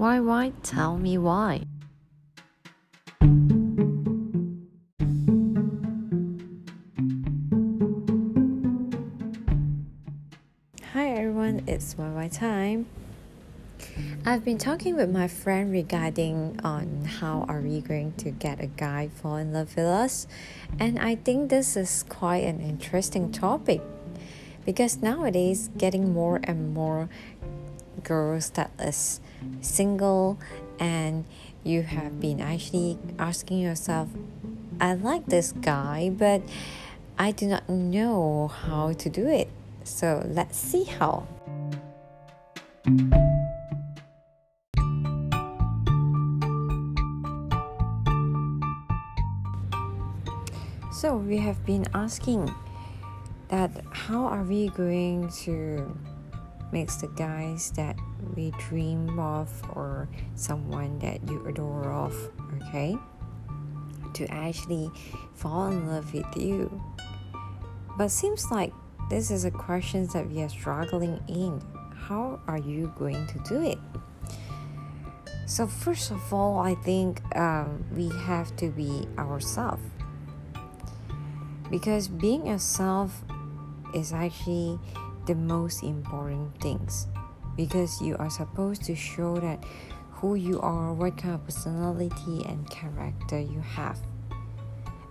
Why, tell me why. Hi everyone, it's YY time. I've been talking with my friend regarding on how are we going to get a guy fall in love with us, and I think this is quite an interesting topic because nowadays getting more and more girls that is single, and you have been actually asking yourself, I like this guy but I do not know how to do it, so let's see how. So we have been asking that how are we going to make the guys that we dream of or someone that you adore of, okay, to actually fall in love with you. But seems like this is a question that we are struggling in. How are you going to do it? So first of all, I think we have to be ourselves. Because being yourself is actually the most important things, because you are supposed to show that who you are, what kind of personality and character you have.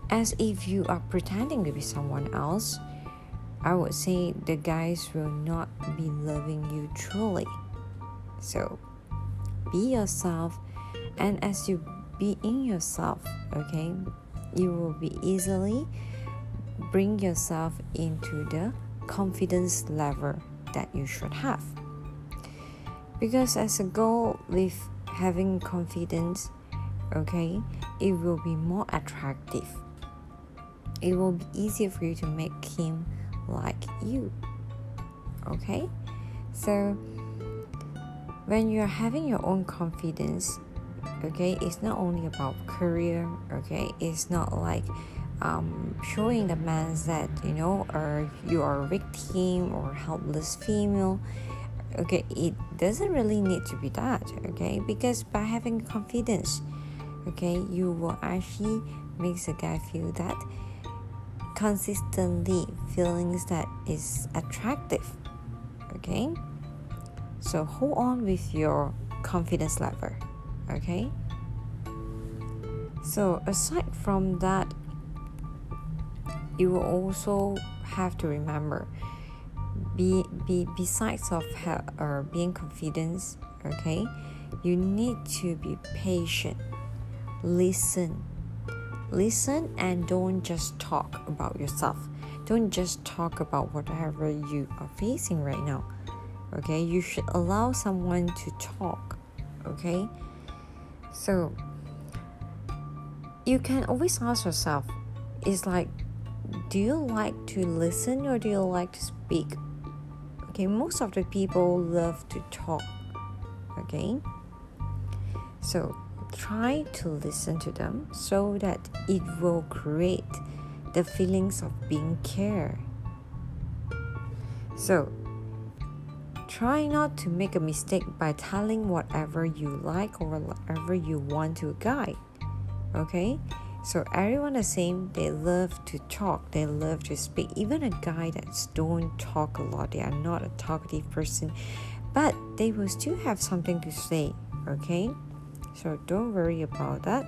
As if you are pretending to be someone else, I would say the guys will not be loving you truly. So be yourself, and as you be in yourself, okay, you will be easily bring yourself into the confidence level that you should have. Because as a goal with having confidence, okay, it will be more attractive. It will be easier for you to make him like you. Okay? So when you're having your own confidence, okay, it's not only about career, okay, it's not like showing the man that, you know, or you are a victim or helpless female. Okay, it doesn't really need to be that, okay, because by having confidence, okay, you will actually make the guy feel that consistently feelings that is attractive. Okay, so hold on with your confidence level. Okay, so aside from that, you will also have to remember, besides of being confident, okay, you need to be patient. Listen and don't just talk about yourself. Don't just talk about whatever you are facing right now. Okay, you should allow someone to talk. Okay, so you can always ask yourself, it's like, do you like to listen or do you like to speak? Okay, most of the people love to talk. Okay, so try to listen to them so that it will create the feelings of being cared. So try not to make a mistake by telling whatever you like or whatever you want to a guy. Okay, so everyone the same, they love to talk, they love to speak. Even a guy that don't talk a lot, they are not a talkative person, but they will still have something to say, okay? So don't worry about that.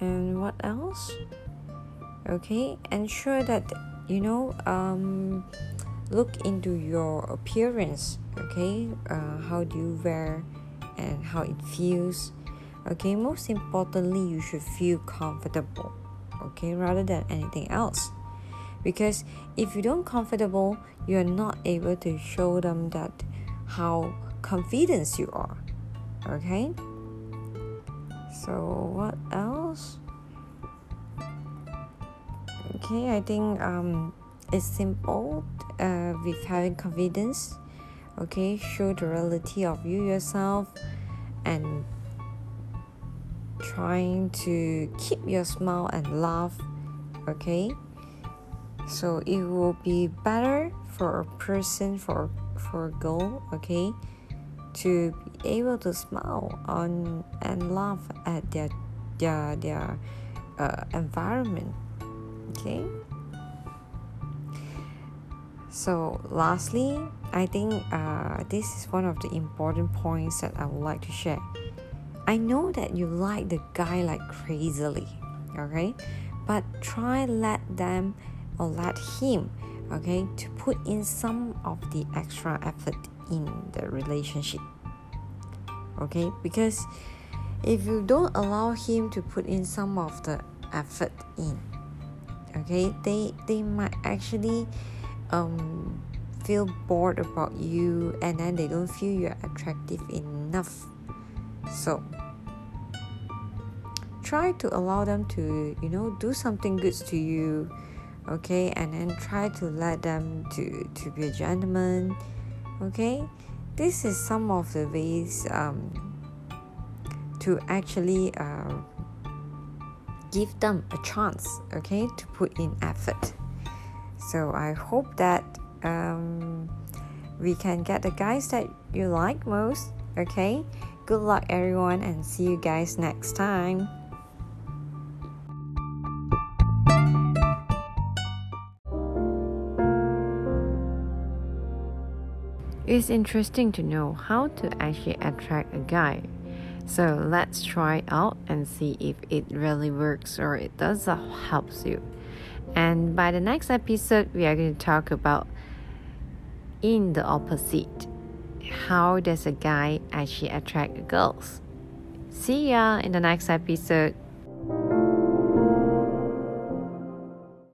And what else? Okay, ensure that, you know, look into your appearance, okay? How do you wear and how it feels. Okay, most importantly, you should feel comfortable, okay, rather than anything else. Because if you don't comfortable, you are not able to show them that how confident you are, okay? So what else? Okay, I think it's simple with having confidence, okay, show the reality of you yourself, and trying to keep your smile and laugh, okay? So it will be better for a person, for for a goal, okay? To be able to smile on and laugh at their environment, okay? So lastly, I think this is one of the important points that I would like to share. I know that you like the guy like crazily, okay? But try let him, okay, to put in some of the extra effort in the relationship, okay? Because if you don't allow him to put in some of the effort in, okay, they might actually feel bored about you, and then they don't feel you're attractive enough. So try to allow them to, you know, do something good to you, okay? And then try to let them to be a gentleman, okay? This is some of the ways to actually give them a chance, okay, to put in effort. So I hope that we can get the guys that you like most, okay? Good luck everyone, and see you guys next time. It's interesting to know how to actually attract a guy. So let's try it out and see if it really works or it does help you. And by the next episode, we are going to talk about in the opposite. How does a guy actually attract girls? See ya in the next episode.